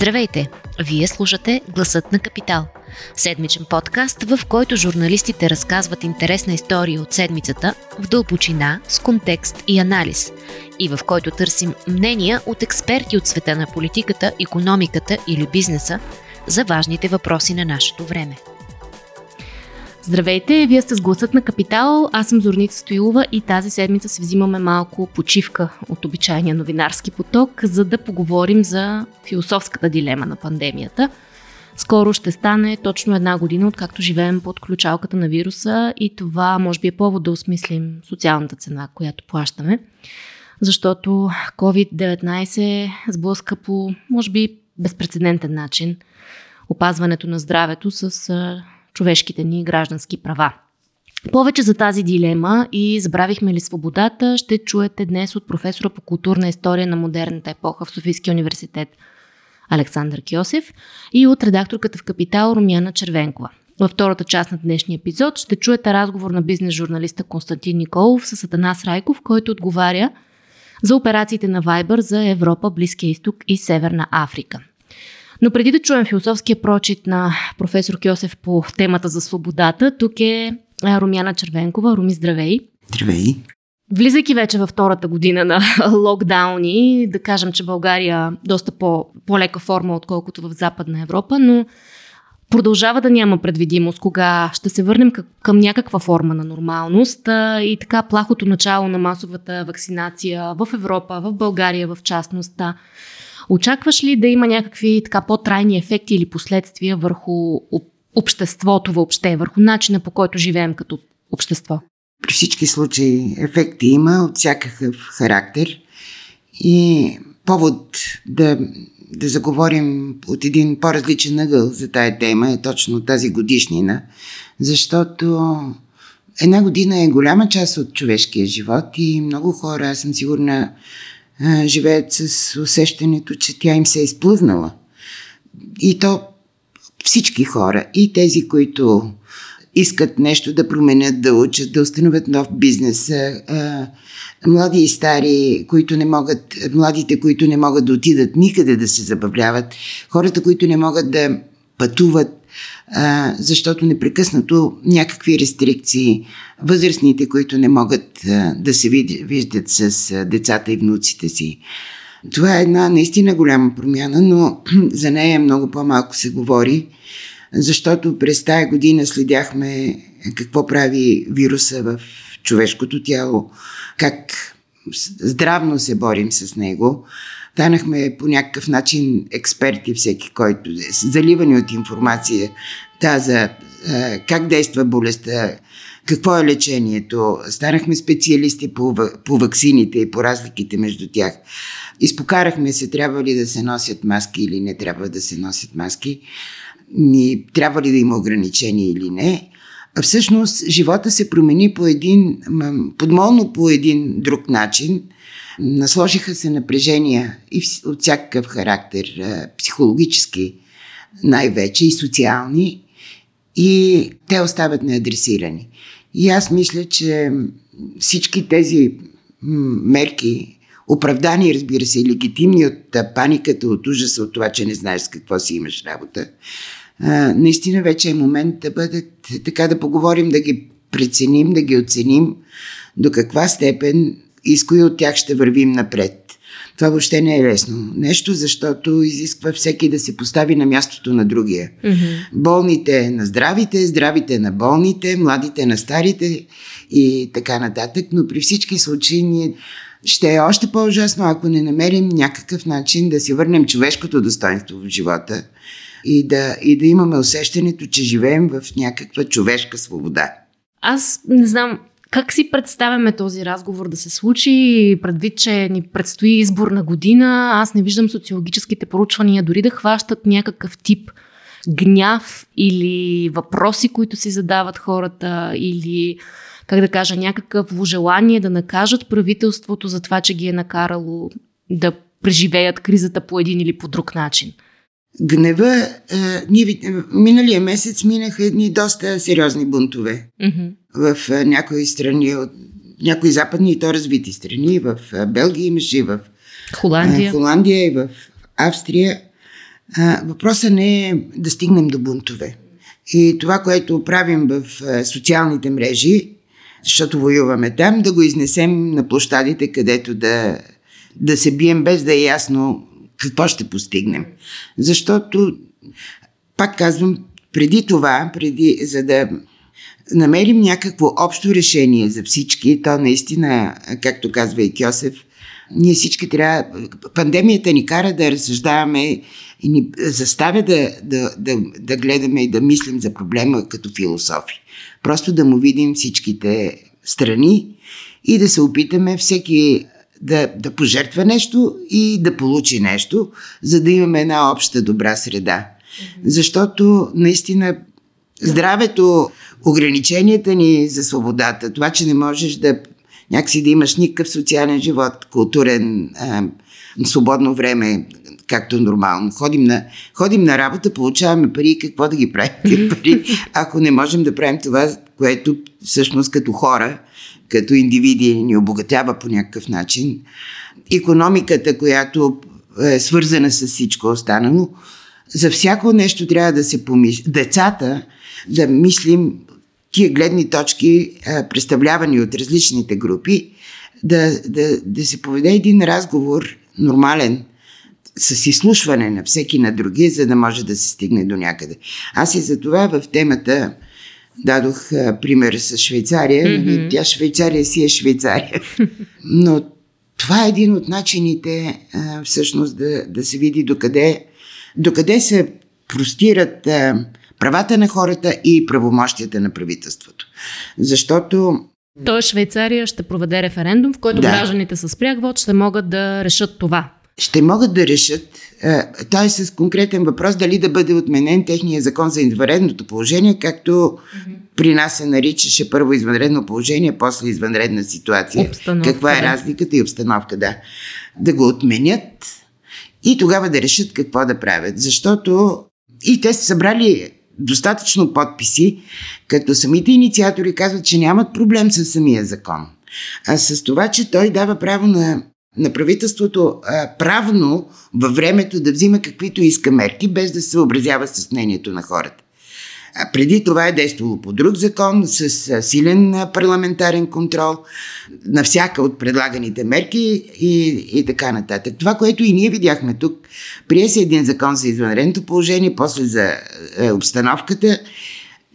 Здравейте! Вие слушате Гласът на Капитал, седмичен подкаст, в който журналистите разказват интересна история от седмицата в дълбочина, с контекст и анализ, и в който търсим мнения от експерти от света на политиката, икономиката или бизнеса за важните въпроси на нашето време. Здравейте, вие сте с Гласът на Капитал, аз съм Зорница Стоилова и тази седмица се взимаме малко почивка от обичайния новинарски поток, за да поговорим за философската дилема на пандемията. Скоро ще стане точно една година, откакто живеем под ключалката на вируса, и това може би е повод да осмислим социалната цена, която плащаме, защото COVID-19 сблъска по, може би, безпрецедентен начин опазването на здравето с човешките ни граждански права. Повече за тази дилема и забравихме ли свободата, ще чуете днес от професора по културна история на модерната епоха в Софийския университет Александър Кьосев и от редакторката в Капитал Румяна Червенкова. Във втората част на днешния епизод ще чуете разговор на бизнес-журналиста Константин Николов с Атанас Райков, който отговаря за операциите на Viber за Европа, Близкия изток и Северна Африка. Но преди да чуем философския прочит на професор Кьосев по темата за свободата, тук е Румяна Червенкова. Руми, здравей! Здравей! Влизайки вече във втората година на локдауни, да кажем, че България доста по-лека форма, отколкото в Западна Европа, но продължава да няма предвидимост кога ще се върнем към някаква форма на нормалност, и така плахото начало на масовата вакцинация в Европа, в България в частност. Очакваш ли да има някакви така по-трайни ефекти или последствия върху обществото въобще, върху начина, по който живеем като общество? При всички случаи ефекти има от всякакъв характер и повод да заговорим от един по-различен ъгъл за тая тема е точно тази годишнина, защото една година е голяма част от човешкия живот и много хора, аз съм сигурна, живеят с усещането, че тя им се е изплъзнала. И то всички хора, и тези, които искат нещо да променят, да учат, да установят нов бизнес, млади и стари, младите, които не могат да отидат никъде да се забавляват, хората, които не могат да пътуват, защото непрекъснато някакви рестрикции, възрастните, които не могат да се виждат с децата и внуците си. Това е една наистина голяма промяна, но за нея много по-малко се говори, защото през тая година следяхме какво прави вируса в човешкото тяло, как здравно се борим с него. Станахме по някакъв начин експерти, всеки, който заливани от информация за как действа болестта, какво е лечението. Станахме специалисти по ваксините и по разликите между тях. Изпокарахме се, трябва ли да се носят маски или не трябва да се носят маски, трябва ли да има ограничения или не. Всъщност, живота се промени подмолно по един друг начин. Насложиха се напрежения и от всякакъв характер, психологически най-вече и социални, и те остават неадресирани. И аз мисля, че всички тези мерки, оправдани, разбира се, и легитимни от паниката, от ужаса, от това, че не знаеш с какво си имаш работа, наистина вече е момент да бъдат, така да поговорим, да ги преценим, да ги оценим до каква степен и с кои от тях ще вървим напред. Това въобще не е лесно нещо, защото изисква всеки да се постави на мястото на другия. Mm-hmm. Болните на здравите, здравите на болните, младите на старите и така нататък, но при всички случаи ще е още по-ужасно, ако не намерим някакъв начин да си върнем човешкото достоинство в живота и да имаме усещането, че живеем в някаква човешка свобода. Аз не знам как си представяме този разговор да се случи, предвид, че ни предстои изборна година. Аз не виждам социологическите проучвания дори да хващат някакъв тип гняв или въпроси, които си задават хората, или, как да кажа, някакво желание да накажат правителството за това, че ги е накарало да преживеят кризата по един или по друг начин. Гнева, миналия месец минаха едни доста сериозни бунтове. Mm-hmm. В някои страни, от някои западни и то развити страни, в Белгия имаше, и в Холандия и в Австрия. Въпросът не е да стигнем до бунтове. И това, което правим в социалните мрежи, защото воюваме там, да го изнесем на площадите, където да се бием, без да е ясно какво ще постигнем. Защото, пак казвам, преди това, за да намерим някакво общо решение за всички, то наистина, както казва и Кьосев, ние всички трябва... Пандемията ни кара да разсъждаваме и ни заставя да гледаме и да мислим за проблема като философи. Просто да му видим всичките страни и да се опитаме всеки да пожертва нещо и да получи нещо, за да имаме една обща добра среда. Защото наистина здравето, ограниченията ни за свободата, това, че не можеш някакси да имаш никакъв социален живот, културен, свободно време, както нормално. Ходим на работа, получаваме пари, какво да ги правим тези пари, ако не можем да правим това, което всъщност като хора, като индивиди ни обогатява по някакъв начин. Икономиката, която е свързана с всичко останало, за всяко нещо трябва да се помисли. Децата, да мислим тия гледни точки, представлявани от различните групи, да се поведе един разговор нормален, с изслушване на всеки на други, за да може да се стигне до някъде. Аз и за това в темата дадох пример с Швейцария. Mm-hmm. Тя Швейцария си е Швейцария. Но това е един от начините всъщност да се види докъде се простират правата на хората и правомощията на правителството. Защото... Тоест Швейцария ще проведе референдум, в който гражданите с пряк вот ще могат да решат това. Ще могат да решат, т.е. с конкретен въпрос, дали да бъде отменен техния закон за извънредното положение, както при нас се наричаше първо извънредно положение, после извънредна ситуация. Обстановка. Каква е разликата и обстановка, да. Да го отменят и тогава да решат какво да правят. Защото и те са събрали достатъчно подписи, като самите инициатори казват, че нямат проблем с самия закон. А с това, че той дава право на правителството правно във времето да взима каквито иска мерки, без да се съобразява с мнението на хората. Преди това е действало по друг закон, с силен парламентарен контрол на всяка от предлаганите мерки и така нататък. Това, което и ние видяхме тук, прие се един закон за извънредното положение, после за обстановката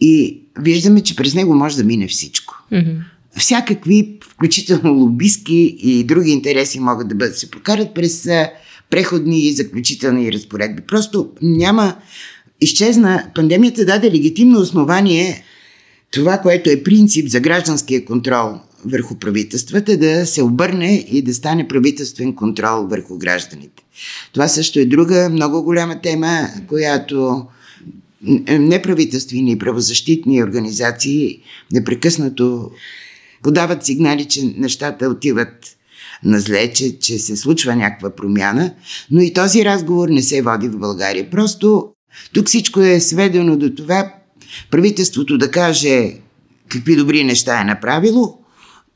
и виждаме, че през него може да мине всичко. Mm-hmm. Всякакви, включително лобистки и други интереси могат да се прокарат през преходни и заключителни разпоредби. Просто няма... Изчезна, пандемията даде легитимно основание това, което е принцип за гражданския контрол върху правителствата, да се обърне и да стане правителствен контрол върху гражданите. Това също е друга много голяма тема, която неправителствени и правозащитни организации непрекъснато подават сигнали, че нещата отиват на зле, че се случва някаква промяна, но и този разговор не се води в България. Просто тук всичко е сведено до това правителството да каже какви добри неща е направило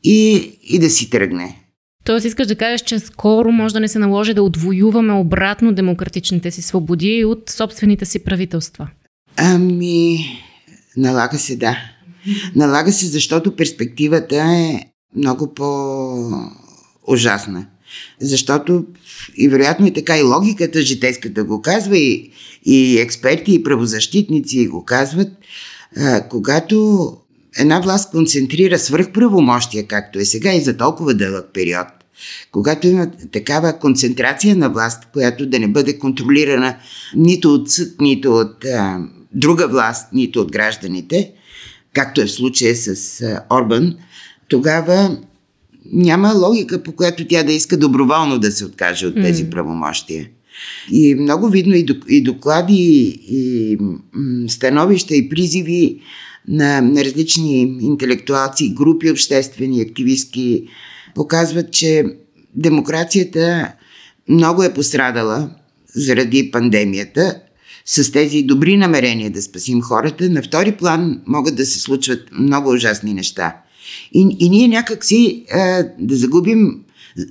и да си тръгне. Тоест искаш да кажеш, че скоро може да не се наложи да отвоюваме обратно демократичните си свободи от собствените си правителства? Ами, налага се, да. Налага се, защото перспективата е много по-ужасна. Защото и вероятно и така и логиката житейската го казва, и експерти, и правозащитници го казват, когато една власт концентрира свръхправомощия, както е сега и за толкова дълъг период, когато има такава концентрация на власт, която да не бъде контролирана нито от съд, нито от друга власт, нито от гражданите, както е в случая с Орбан, тогава няма логика, по която тя да иска доброволно да се откаже от тези правомощия. И много видно и доклади, и становища, и призиви на различни интелектуалци, групи обществени, активистки, показват, че демокрацията много е пострадала заради пандемията. С тези добри намерения да спасим хората, на втори план могат да се случват много ужасни неща. И ние някак си да загубим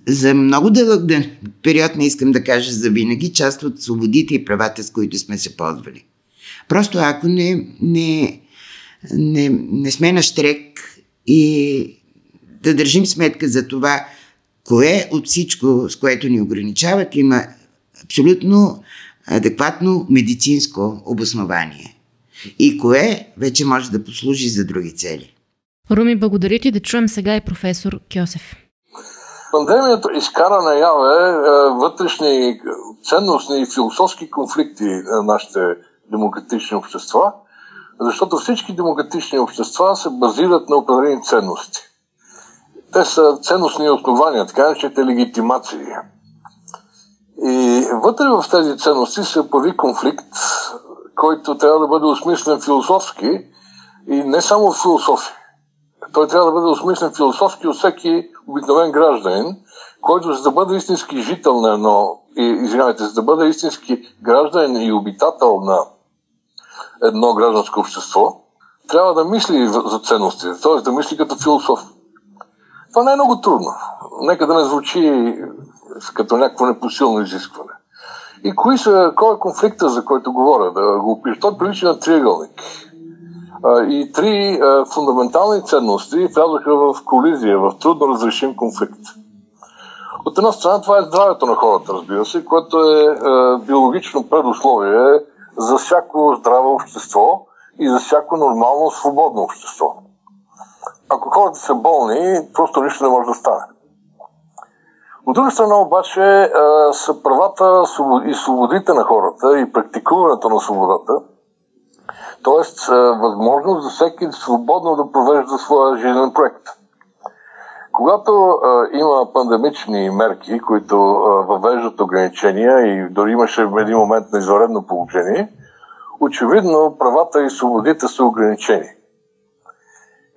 За много дълъг ден, период, не искам да кажа за винаги, част от свободите и правата, с които сме се ползвали. Просто ако не сме на штрек и да държим сметка за това, кое от всичко, с което ни ограничават, има абсолютно адекватно медицинско обоснование. И кое вече може да послужи за други цели. Руми, благодаря ти, да чуем сега и професор Кьосев. Пандемията изкара наяве вътрешни, ценностни и философски конфликти на нашите демократични общества, защото всички демократични общества се базират на определени ценности. Те са ценностни основания, така наречените легитимации. И вътре в тези ценности се появи конфликт, който трябва да бъде осмислен философски и не само философи. Той трябва да бъде осмислен философски от всеки обикновен гражданин, който за да бъде истински жител на едно, за да бъде истински гражданин и обитател на едно гражданско общество, трябва да мисли за ценностите, т.е. да мисли като философ. Това не е много трудно. Нека да не звучи като някакво непосилно изискване. И кой е конфликта, за който говоря? Да го опиша. Той прилича на триъгълник. И три фундаментални ценности влязоха в колизия, в трудно разрешим конфликт. От една страна това е здравето на хората, разбира се, което е биологично предусловие за всяко здраво общество и за всяко нормално, свободно общество. Ако хората са болни, просто нищо не може да стане. От друга страна обаче са правата и свободите на хората и практикуването на свободата, т.е. възможност за всеки свободно да провежда своя жизнен проект. Когато има пандемични мерки, които въвеждат ограничения и дори имаше в един момент на извънредно положение, очевидно правата и свободите са ограничени.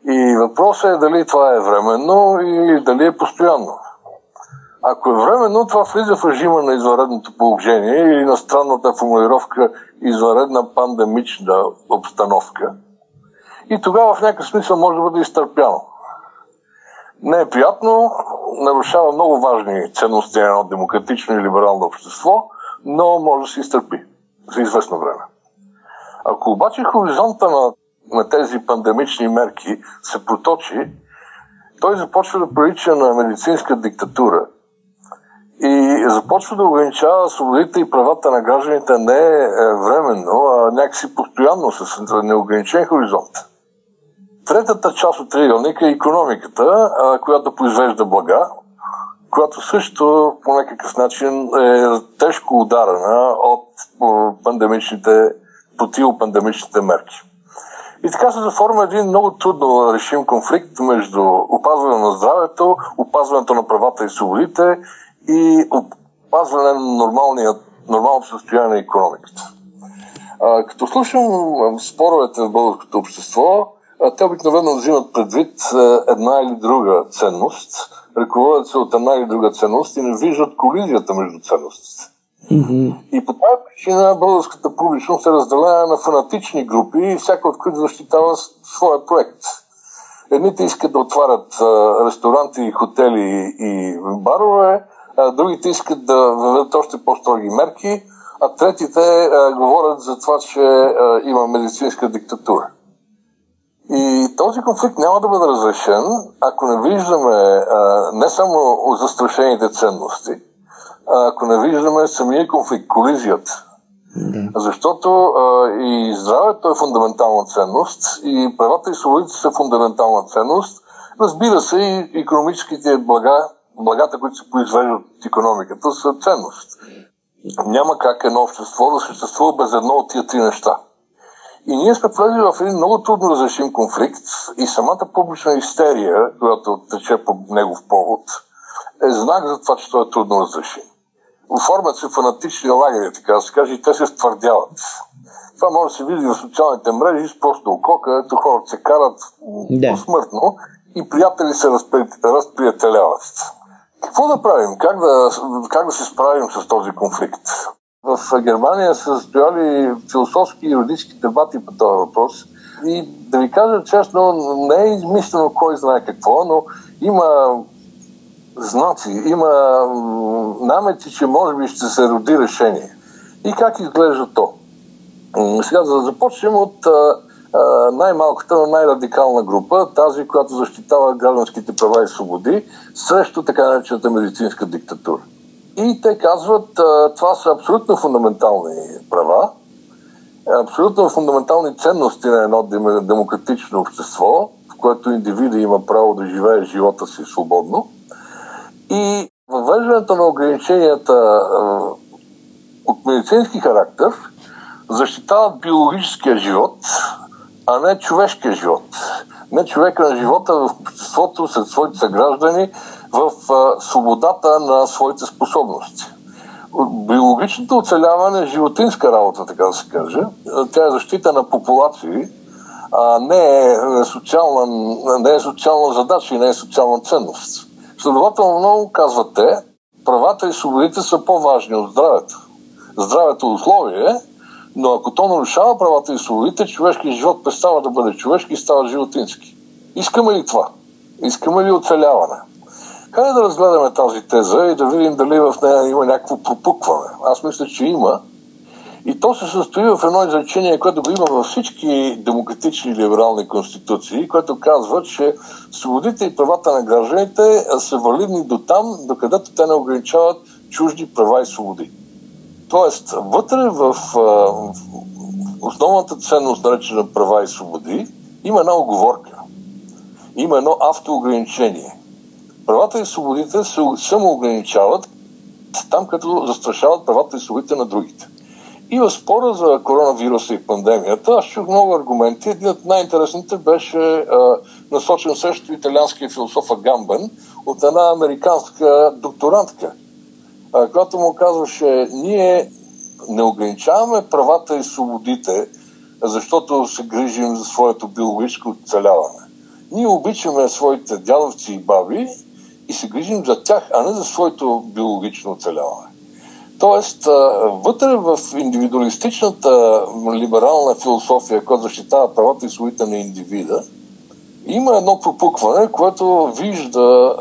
И въпросът е дали това е временно или дали е постоянно. Ако е временно, това влиза в режима на извънредното положение или на странната формулировка извънредна пандемична обстановка. И тогава в някакъв смисъл може да бъде изтърпяно. Не е приятно, нарушава много важни ценности на едно демократично и либерално общество, но може да се изтърпи за известно време. Ако обаче хоризонта на тези пандемични мерки се проточи, той започва да прилича на медицинска диктатура и започва да ограничава свободите и правата на гражданите не временно, а някакси постоянно с неограничен хоризонт. Третата част от триъгълника е икономиката, която произвежда блага, която също по някакъв начин е тежко ударена от противопандемичните мерки. И така се заформя един много трудно решим конфликт между опазване на здравето, опазването на правата и свободите и опазване на нормалното състояние на икономиката. Като слушам споровете в българското общество, те обикновено взимат предвид една или друга ценност, ръководят се от една или друга ценност и не виждат колизията между ценностите. Mm-hmm. И по тази причина българската публичност е разделена на фанатични групи, всяка от които защитава своя проект. Едните искат да отварят ресторанти, хотели и барове, другите искат да въведат още по-строги мерки, а третите говорят за това, че има медицинска диктатура. И този конфликт няма да бъде разрешен, ако не виждаме не само застрашените ценности, ако не виждаме самия конфликт, колизията. Да. Защото и здравето е фундаментална ценност, и правата и свободите са фундаментална ценност. Разбира се, и икономическите благата, които се произвеждат от икономиката, са ценност. Няма как едно общество да съществува без едно от тия три неща. И ние сме влезли в един много трудно разрешим конфликт и самата публична истерия, която тече по негов повод, е знак за това, че той е трудно разрешим. Оформят се фанатични лагери, така да се каже, и те се втвърдяват. Това може да се види в социалните мрежи, с просто око, където хората се карат посмъртно и приятели се разприятеляват. Какво да правим? Как да се справим с този конфликт? В Германия са състояли философски и юридически дебати по този въпрос. И да ви кажа честно, не е измислено кой знае какво, но има Значи, има намети, че може би ще се роди решение. И как изглежда то? Сега, за да започнем от най-малката, но най-радикална група, тази, която защитава гражданските права и свободи срещу така наречената медицинска диктатура. И те казват, това са абсолютно фундаментални права, абсолютно фундаментални ценности на едно демократично общество, в което индивида има право да живее живота си свободно. И въвеждането на ограниченията от медицински характер защитават биологическия живот, а не човешкия живот. Не човека на живота в обществото, сред своите съграждани, в свободата на своите способности. Биологичното оцеляване е животинска работа, така да се каже. Тя е защита на популации, а не е социална задача и не е социална ценност. Следователно, казват те, правата и свободите са по-важни от здравето. Здравето е условие, но ако то нарушава правата и свободите, човешкият живот престава да бъде човешки и става животински. Искаме ли това? Искаме ли оцеляване? Хайде да разгледаме тази теза и да видим дали в нея има някакво пропукване. Аз мисля, че има. И то се състои в едно изречение, което го има във всички демократични либерални конституции, което казва, че свободите и правата на гражданите са валидни до там, докъдето те не ограничават чужди права и свободи. Тоест, вътре в основната ценност, наречена права и свободи, има една оговорка. Има едно автоограничение. Правата и свободите се самоограничават там, като застрашават правата и свободите на другите. И в спора за коронавируса и пандемията, аз чух много аргументи. Един от най-интересните беше насочен срещу италианския философ Агамбен от една американска докторантка, която му казваше, ние не ограничаваме правата и свободите, защото се грижим за своето биологическо оцеляване. Ние обичаме своите дядовци и баби и се грижим за тях, а не за своето биологично оцеляване. Тоест, вътре в индивидуалистичната либерална философия, която защитава правата и свободите на индивида, има едно пропукване, което вижда,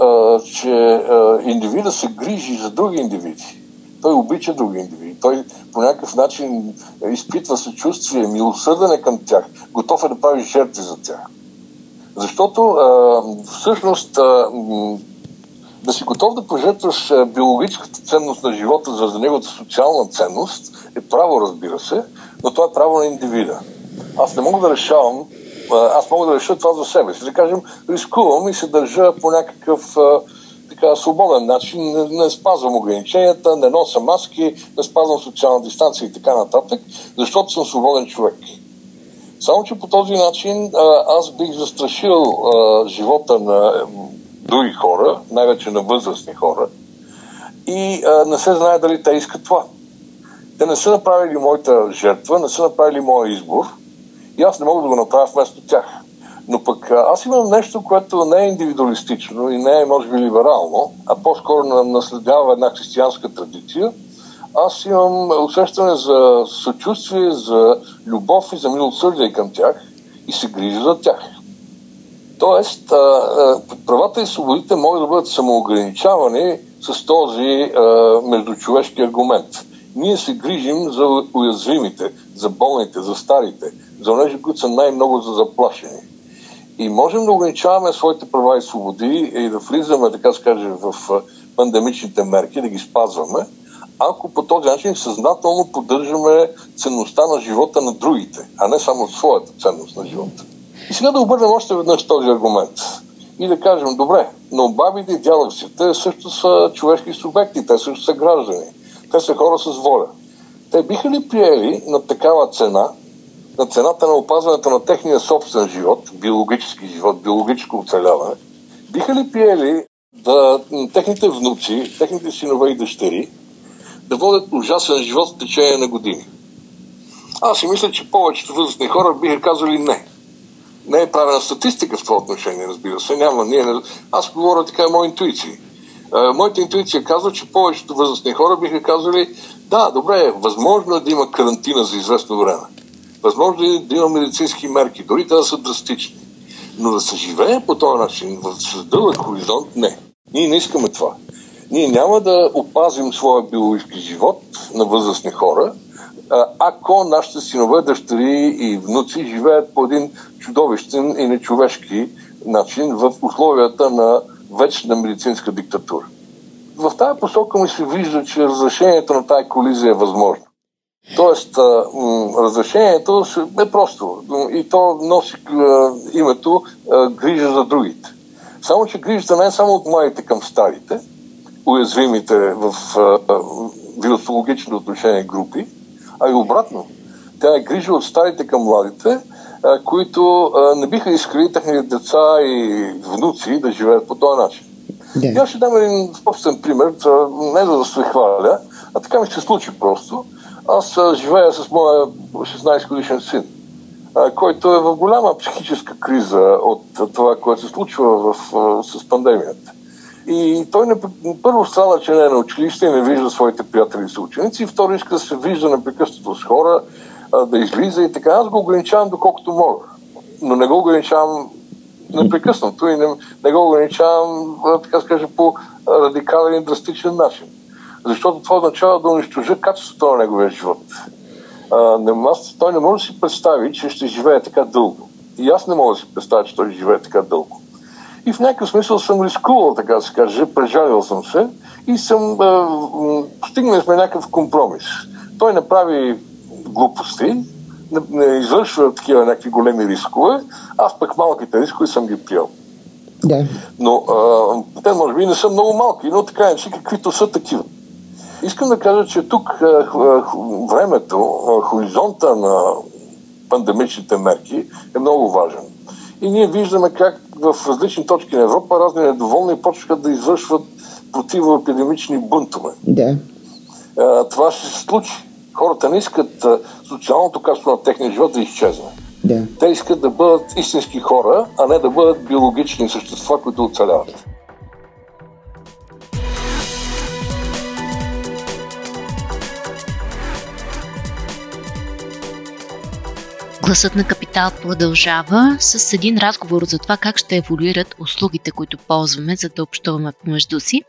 че индивида се грижи за други индивиди. Той обича други индивиди. Той по някакъв начин изпитва съчувствие, милосърдане към тях. Готов е да прави жертви за тях. Защото всъщност да си готов да пожертваш биологическата ценност на живота за неговата социална ценност е право, разбира се, но това е право на индивида. Аз мога да реша това за себе си. Да кажем, рискувам и се държа по някакъв свободен начин. Не спазвам ограниченията, не нося маски, не спазвам социална дистанция и така нататък, защото съм свободен човек. Само, че по този начин аз бих застрашил живота на други хора, най-вече на възрастни хора, и не се знае дали те искат това. Те не са направили моята жертва, не са направили моя избор, и аз не мога да го направя вместо тях. Но пък аз имам нещо, което не е индивидуалистично и не е, може би, либерално, а по-скоро наследява една християнска традиция. Аз имам усещане за съчувствие, за любов и за милосърдие към тях и се грижа за тях. Тоест, правата и свободите могат да бъдат самоограничавани с този междучовешки аргумент. Ние се грижим за уязвимите, за болните, за старите, за онези, които са най-много заплашени. И можем да ограничаваме своите права и свободи и да влизаме, така се каже, в пандемичните мерки, да ги спазваме, ако по този начин съзнателно поддържаме ценността на живота на другите, а не само своята ценност на живота. И сега да обърнем още веднъж този аргумент и да кажем, добре, но бабите и дядовците също са човешки субекти, те също са граждани, те са хора с воля. Те биха ли приели на такава цена, на цената на опазването на техния собствен живот, биологически живот, биологическо оцеляване, биха ли приели техните внуци, техните синове и дъщери да водят ужасен живот в течение на години? Аз си мисля, че повечето възрастни хора биха казали не. Не е правена статистика в това отношение, разбира се. Аз говоря така мои интуиции. Моята интуиция казва, че повечето възрастни хора биха казали да, добре, възможно е да има карантина за известно време. Възможно е да има медицински мерки, дори те да са драстични. Но да се живее по този начин, с дълъг хоризонт, не. Ние не искаме това. Ние няма да опазим своя биологически живот на възрастни хора, ако нашите синове, дъщери и внуци живеят по един чудовищен и нечовешки начин в условията на вечна медицинска диктатура. В тази посока ми се вижда, че разрешението на тази колизия е възможно. Тоест, разрешението е просто и то носи името грижа за другите. Само, че грижата не е само от младите към старите, уязвимите в вирусологично отношение групи, а и обратно. Тя е грижа от старите към младите, които не биха искали техните деца и внуци да живеят по този начин. Yeah. Я ще дам един собствен пример, не за да се хваля, а така ми се случи просто. Аз живея с моя 16-годишен син, който е в голяма психическа криза от това, което се случва с пандемията. И той първо страда, че не е на училище и не вижда своите приятели и съученици, и второ иска да се вижда непрекъснато с хора, да излиза и така. Аз го ограничавам доколкото мога, но не го ограничавам непрекъснато и не го ограничавам, така да кажа, по радикален и драстичен начин. Защото това означава да унищожа качеството на неговия живот. Той не може да си представи, че ще живее така дълго. И аз не мога да си представя, че той живее така дълго. И в някакъв смисъл съм рискувал, така да се каже, прежалил съм се и съм постигнал сме някакъв компромис. Той не прави глупости, не извършва такива някакви големи рискове, аз пък малките рискове съм ги приел. Да. Но те може би не са много малки, но така не че каквито са такива. Искам да кажа, че тук времето, хоризонта на пандемичните мерки е много важен. И ние виждаме как в различни точки на Европа разни недоволни почнаха да извършват противоепидемични бунтове. Да. Това ще се случи. Хората не искат социалното качество на техния живот да изчезне. Да. Те искат да бъдат истински хора, а не да бъдат биологични същества, които оцеляват. Гласът на Капитал продължава с един разговор за това как ще еволюират услугите, които ползваме, за да общуваме помежду си,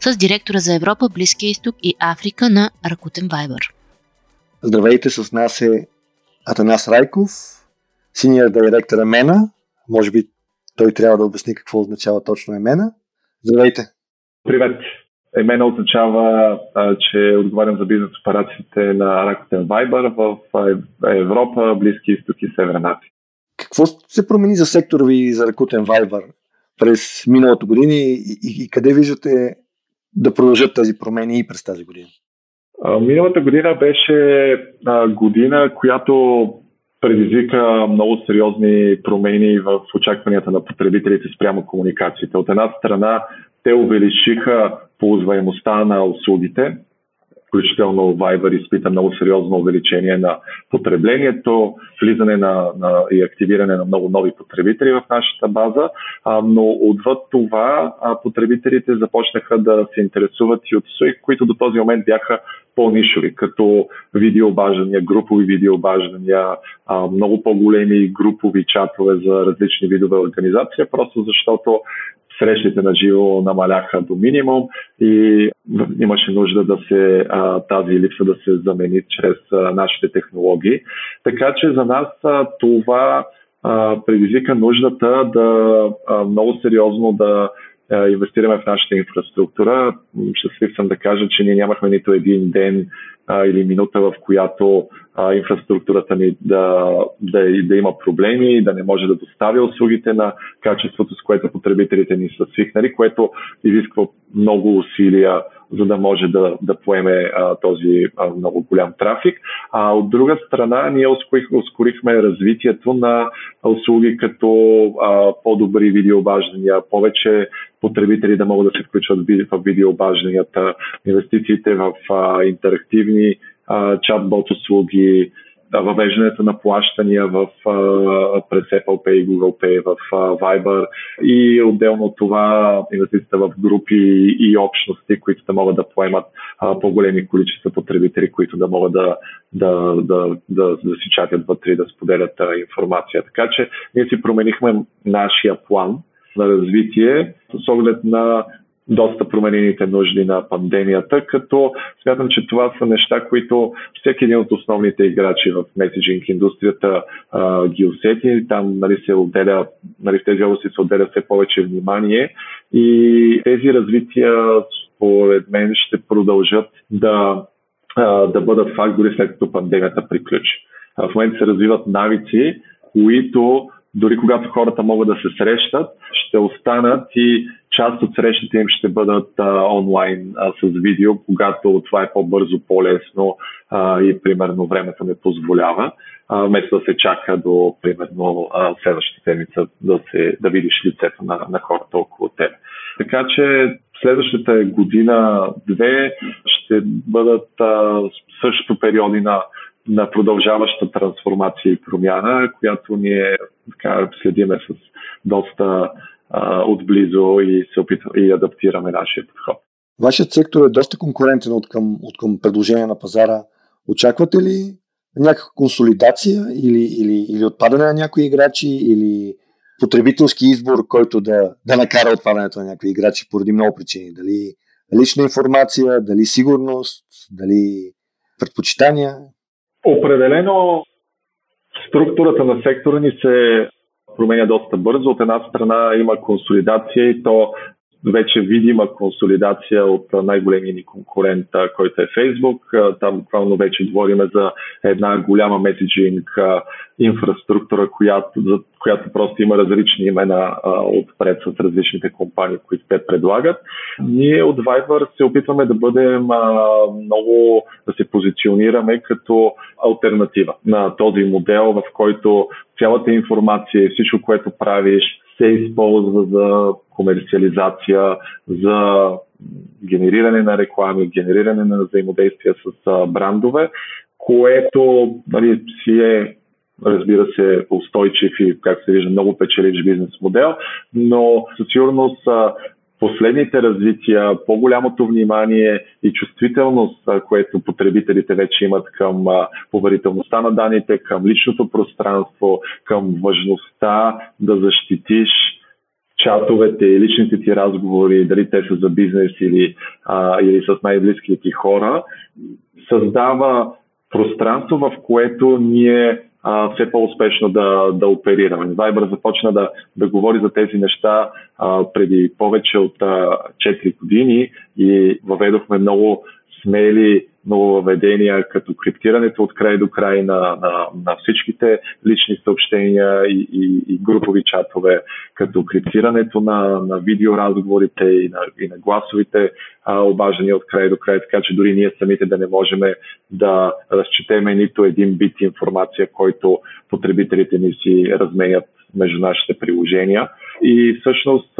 с директора за Европа, Близкия изток и Африка на Rakuten Viber. Здравейте, с нас е Атанас Райков, синьор директор EMENA. Може би той трябва да обясни какво означава точно EMENA. Здравейте! Привет! EMENA означава, че отговарям за бизнес операциите на Rakuten Viber в Европа, Близки изток и Северна Африка. Какво се промени за сектора ви за Rakuten Viber през миналото година и къде виждате да продължат тези промени и през тази година? Миналата година беше година, която предизвика много сериозни промени в очакванията на потребителите спрямо комуникациите. От една страна, те увеличиха ползваемостта на услугите, включително Viber изпита много сериозно увеличение на потреблението, влизане и активиране на много нови потребители в нашата база, но отвъд това потребителите започнаха да се интересуват и от услуги, които до този момент бяха по-нишови, като видеообаждания, групови видеообаждания, много по-големи групови чатове за различни видове организация, просто защото срещите на живо намаляха до минимум и имаше нужда да се тази липса да се замени чрез нашите технологии. Така че за нас това предизвика нуждата да много сериозно да инвестираме в нашата инфраструктура. Щастлив съм да кажа, че ние нямахме нито един ден или минута, в която инфраструктурата ни да има проблеми, да не може да доставя услугите на качеството, с което потребителите ни са свикнали, което изисква много усилия, за да може да поеме този много голям трафик. А от друга страна, ние ускорихме развитието на услуги като по-добри видеообаждания, повече потребители да могат да се включват в видеообажданията, инвестициите в интерактивни чат-бот услуги, въвеждането на плащания през Apple Pay и Google Pay в Viber и отделно от това инвестициите в групи и общности, които да могат да поемат по-големи количества потребители, които да могат да си чатят вътре и да споделят информация. Така че ние си променихме нашия план на развитие с оглед на доста променените нужди на пандемията, като смятам, че това са неща, които всеки един от основните играчи в меседжинг индустрията ги усети. Там в тези области се отделя все повече внимание и тези развития според мен ще продължат да бъдат факт дори след като пандемията приключи. В момента се развиват навици, които дори когато хората могат да се срещат, ще останат и част от срещите им ще бъдат онлайн с видео, когато това е по-бързо, по-лесно и примерно времето не позволява. Вместо да се чака до примерно следващата седмица да видиш лицето на хората около теб. Така че следващата година-две ще бъдат също периоди на продължаваща трансформация и промяна, която ние следиме с доста отблизо и адаптираме нашия подход. Вашият сектор е доста конкурентен откъм предложение на пазара. Очаквате ли някаква консолидация или отпадане на някои играчи, или потребителски избор, който да накара отпадането на някои играчи поради много причини? Дали лична информация, дали сигурност, дали предпочитания? Определено структурата на сектора ни се променя доста бързо. От една страна има консолидация и то вече видима консолидация от най-големия ни конкурент, който е Фейсбук. Там буквално вече говорим за една голяма меседжинг инфраструктура, която просто има различни имена отпред с различните компании, които те предлагат. Ние от Viber се опитваме да бъдем много, да се позиционираме като алтернатива на този модел, в който цялата информация и всичко, което правиш, се използва за комерциализация, за генериране на реклами, генериране на взаимодействия с брандове, което си е, разбира се, устойчив и, както се вижда, много печеливш бизнес модел, но със сигурност последните развития, по-голямото внимание и чувствителност, което потребителите вече имат към поверителността на данните, към личното пространство, към важността да защитиш чатовете и личните ти разговори, дали те са за бизнес или с най-близките ти хора, създава пространство, в което ние все по-успешно да оперираме. Viber започна да говори за тези неща преди повече от 4 години и въведохме много смели нововведения, като криптирането от край до край на всичките лични съобщения и групови чатове, като криптирането на видеоразговорите и на гласовите обаждания от край до край, така че дори ние самите да не можем да разчетеме нито един бит информация, който потребителите ни си разменят между нашите приложения. И всъщност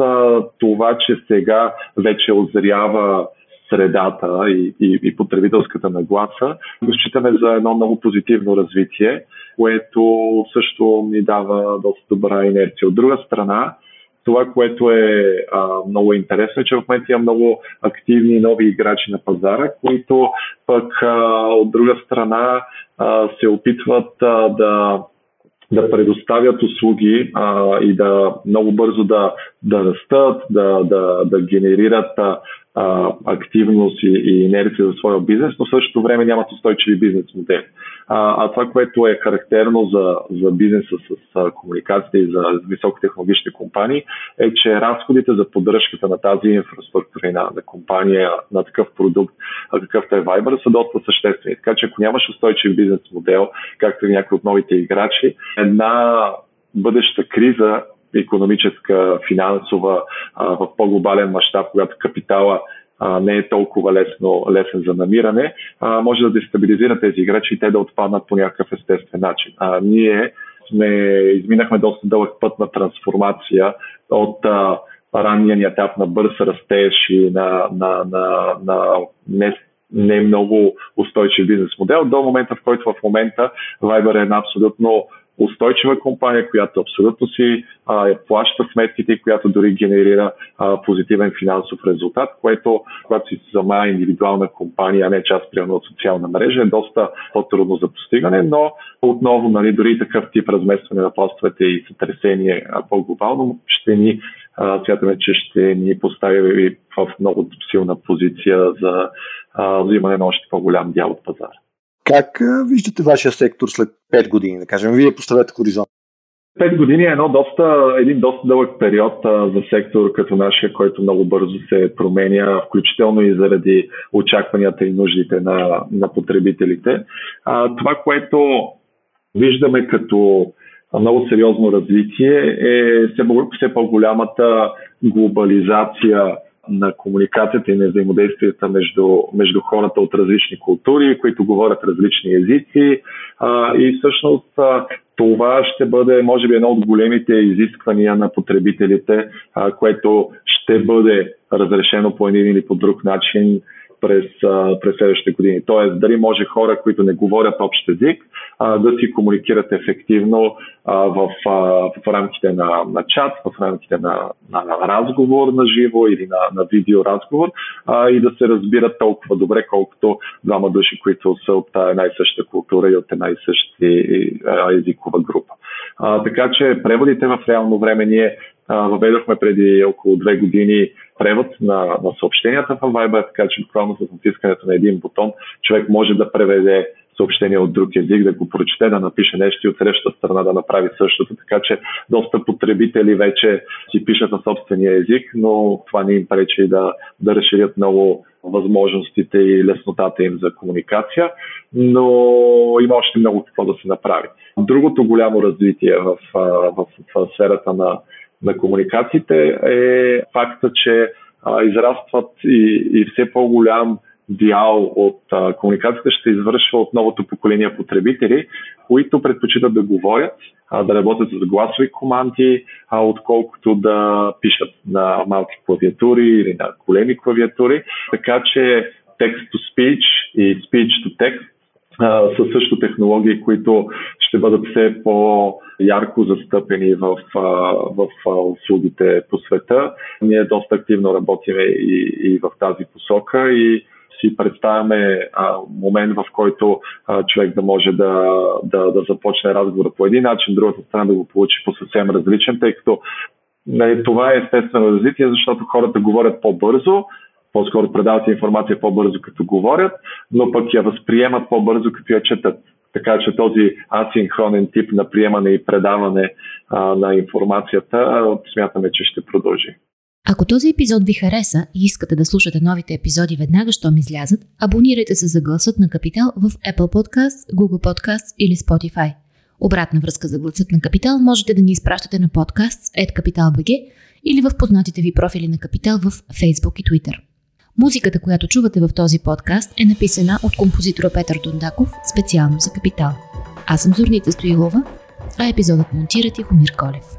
това, че сега вече озрява средата и потребителската нагласа, го считаме за едно много позитивно развитие, което също ни дава доста добра инерция. От друга страна, това, което е много интересно, е, че в момента има много активни нови играчи на пазара, които пък от друга страна се опитват да предоставят услуги и да много бързо да растат, да генерират активност и инерция за своя бизнес, но в същото време нямат устойчиви бизнес модели. А това, което е характерно за бизнеса с комуникацията и за високотехнологични компании, е, че разходите за поддръжката на тази инфраструктура и на компания, на такъв продукт, какъвто е Viber, са доста съществени. Така че ако нямаш устойчив бизнес модел, както и някои от новите играчи, една бъдеща криза, икономическа, финансова, в по-глобален мащаб, когато капитала не е толкова лесен за намиране, може да дестабилизира тези играчи и те да отпаднат по някакъв естествен начин. Ние изминахме доста дълъг път на трансформация от ранния етап на бърз растеж и на не много устойчив бизнес модел до момента, в който в момента Viber е една абсолютно устойчива компания, която абсолютно си плаща сметките и която дори генерира позитивен финансов резултат, което, когато си сама индивидуална компания, а не част примерно от социална мрежа, е доста по-трудно за постигане, но отново, нали, дори такъв тип разместване на постовете и сътресение по-глобално ще ни смятаме, че ще ни постави в много силна позиция за взимане на още по-голям дял от пазара. Как виждате вашия сектор след 5 години, да кажем? Вие поставяте хоризонт. 5 години е един доста дълъг период за сектор като нашия, който много бързо се променя, включително и заради очакванията и нуждите на потребителите. Това, което виждаме като много сериозно развитие, е все по-голямата глобализация на комуникацията и на взаимодействията между хората от различни култури, които говорят различни езици. И всъщност това ще бъде, може би, едно от големите изисквания на потребителите, което ще бъде разрешено по един или по друг начин през следващите години. Тоест, дали може хора, които не говорят общ език, да си комуникират ефективно в рамките на чат, в рамките на разговор на живо или на видеоразговор, и да се разбират толкова добре, колкото двама души, които са от една и съща култура и от една и съща езикова група. Така че преводите в реално време ние въведохме преди около 2 години превод на съобщенията в Viber, така че буквално с натискането на един бутон човек може да преведе съобщение от друг език, да го прочете, да напише нещо и от срещата страна да направи същото. Така че доста потребители вече си пишат на собствения език, но това не им пречи да разширят много възможностите и леснотата им за комуникация, но има още много какво да се направи. Другото голямо развитие в сферата на комуникациите е факта, че израстват и все по-голям дял от комуникацията ще извършва от новото поколение потребители, които предпочитат да говорят, да работят с гласови команди, отколкото да пишат на малки клавиатури или на големи клавиатури. Така че text to speech и speech to text са също технологии, които ще бъдат все по-ярко застъпени в услугите по света. Ние доста активно работиме и в тази посока и си представяме момент, в който човек да може да започне разговора по един начин, другата страна да го получи по съвсем различен, тъй като това е естествено развитие, защото хората говорят по-бързо, по-скоро предават информация по-бързо като говорят, но пък я възприемат по-бързо като я четат. Така че този асинхронен тип на приемане и предаване на информацията смятаме, че ще продължи. Ако този епизод ви хареса и искате да слушате новите епизоди веднага, щом излязат, абонирайте се за Гласът на Капитал в Apple Podcast, Google Podcast или Spotify. Обратна връзка за Гласът на Капитал можете да ни изпращате на podcasts@kapital.bg или в познатите ви профили на Капитал в Facebook и Twitter. Музиката, която чувате в този подкаст, е написана от композитора Петър Дундаков специално за Капитал. Аз съм Зорница Стоилова, а епизодът монтира Тихомир Колев.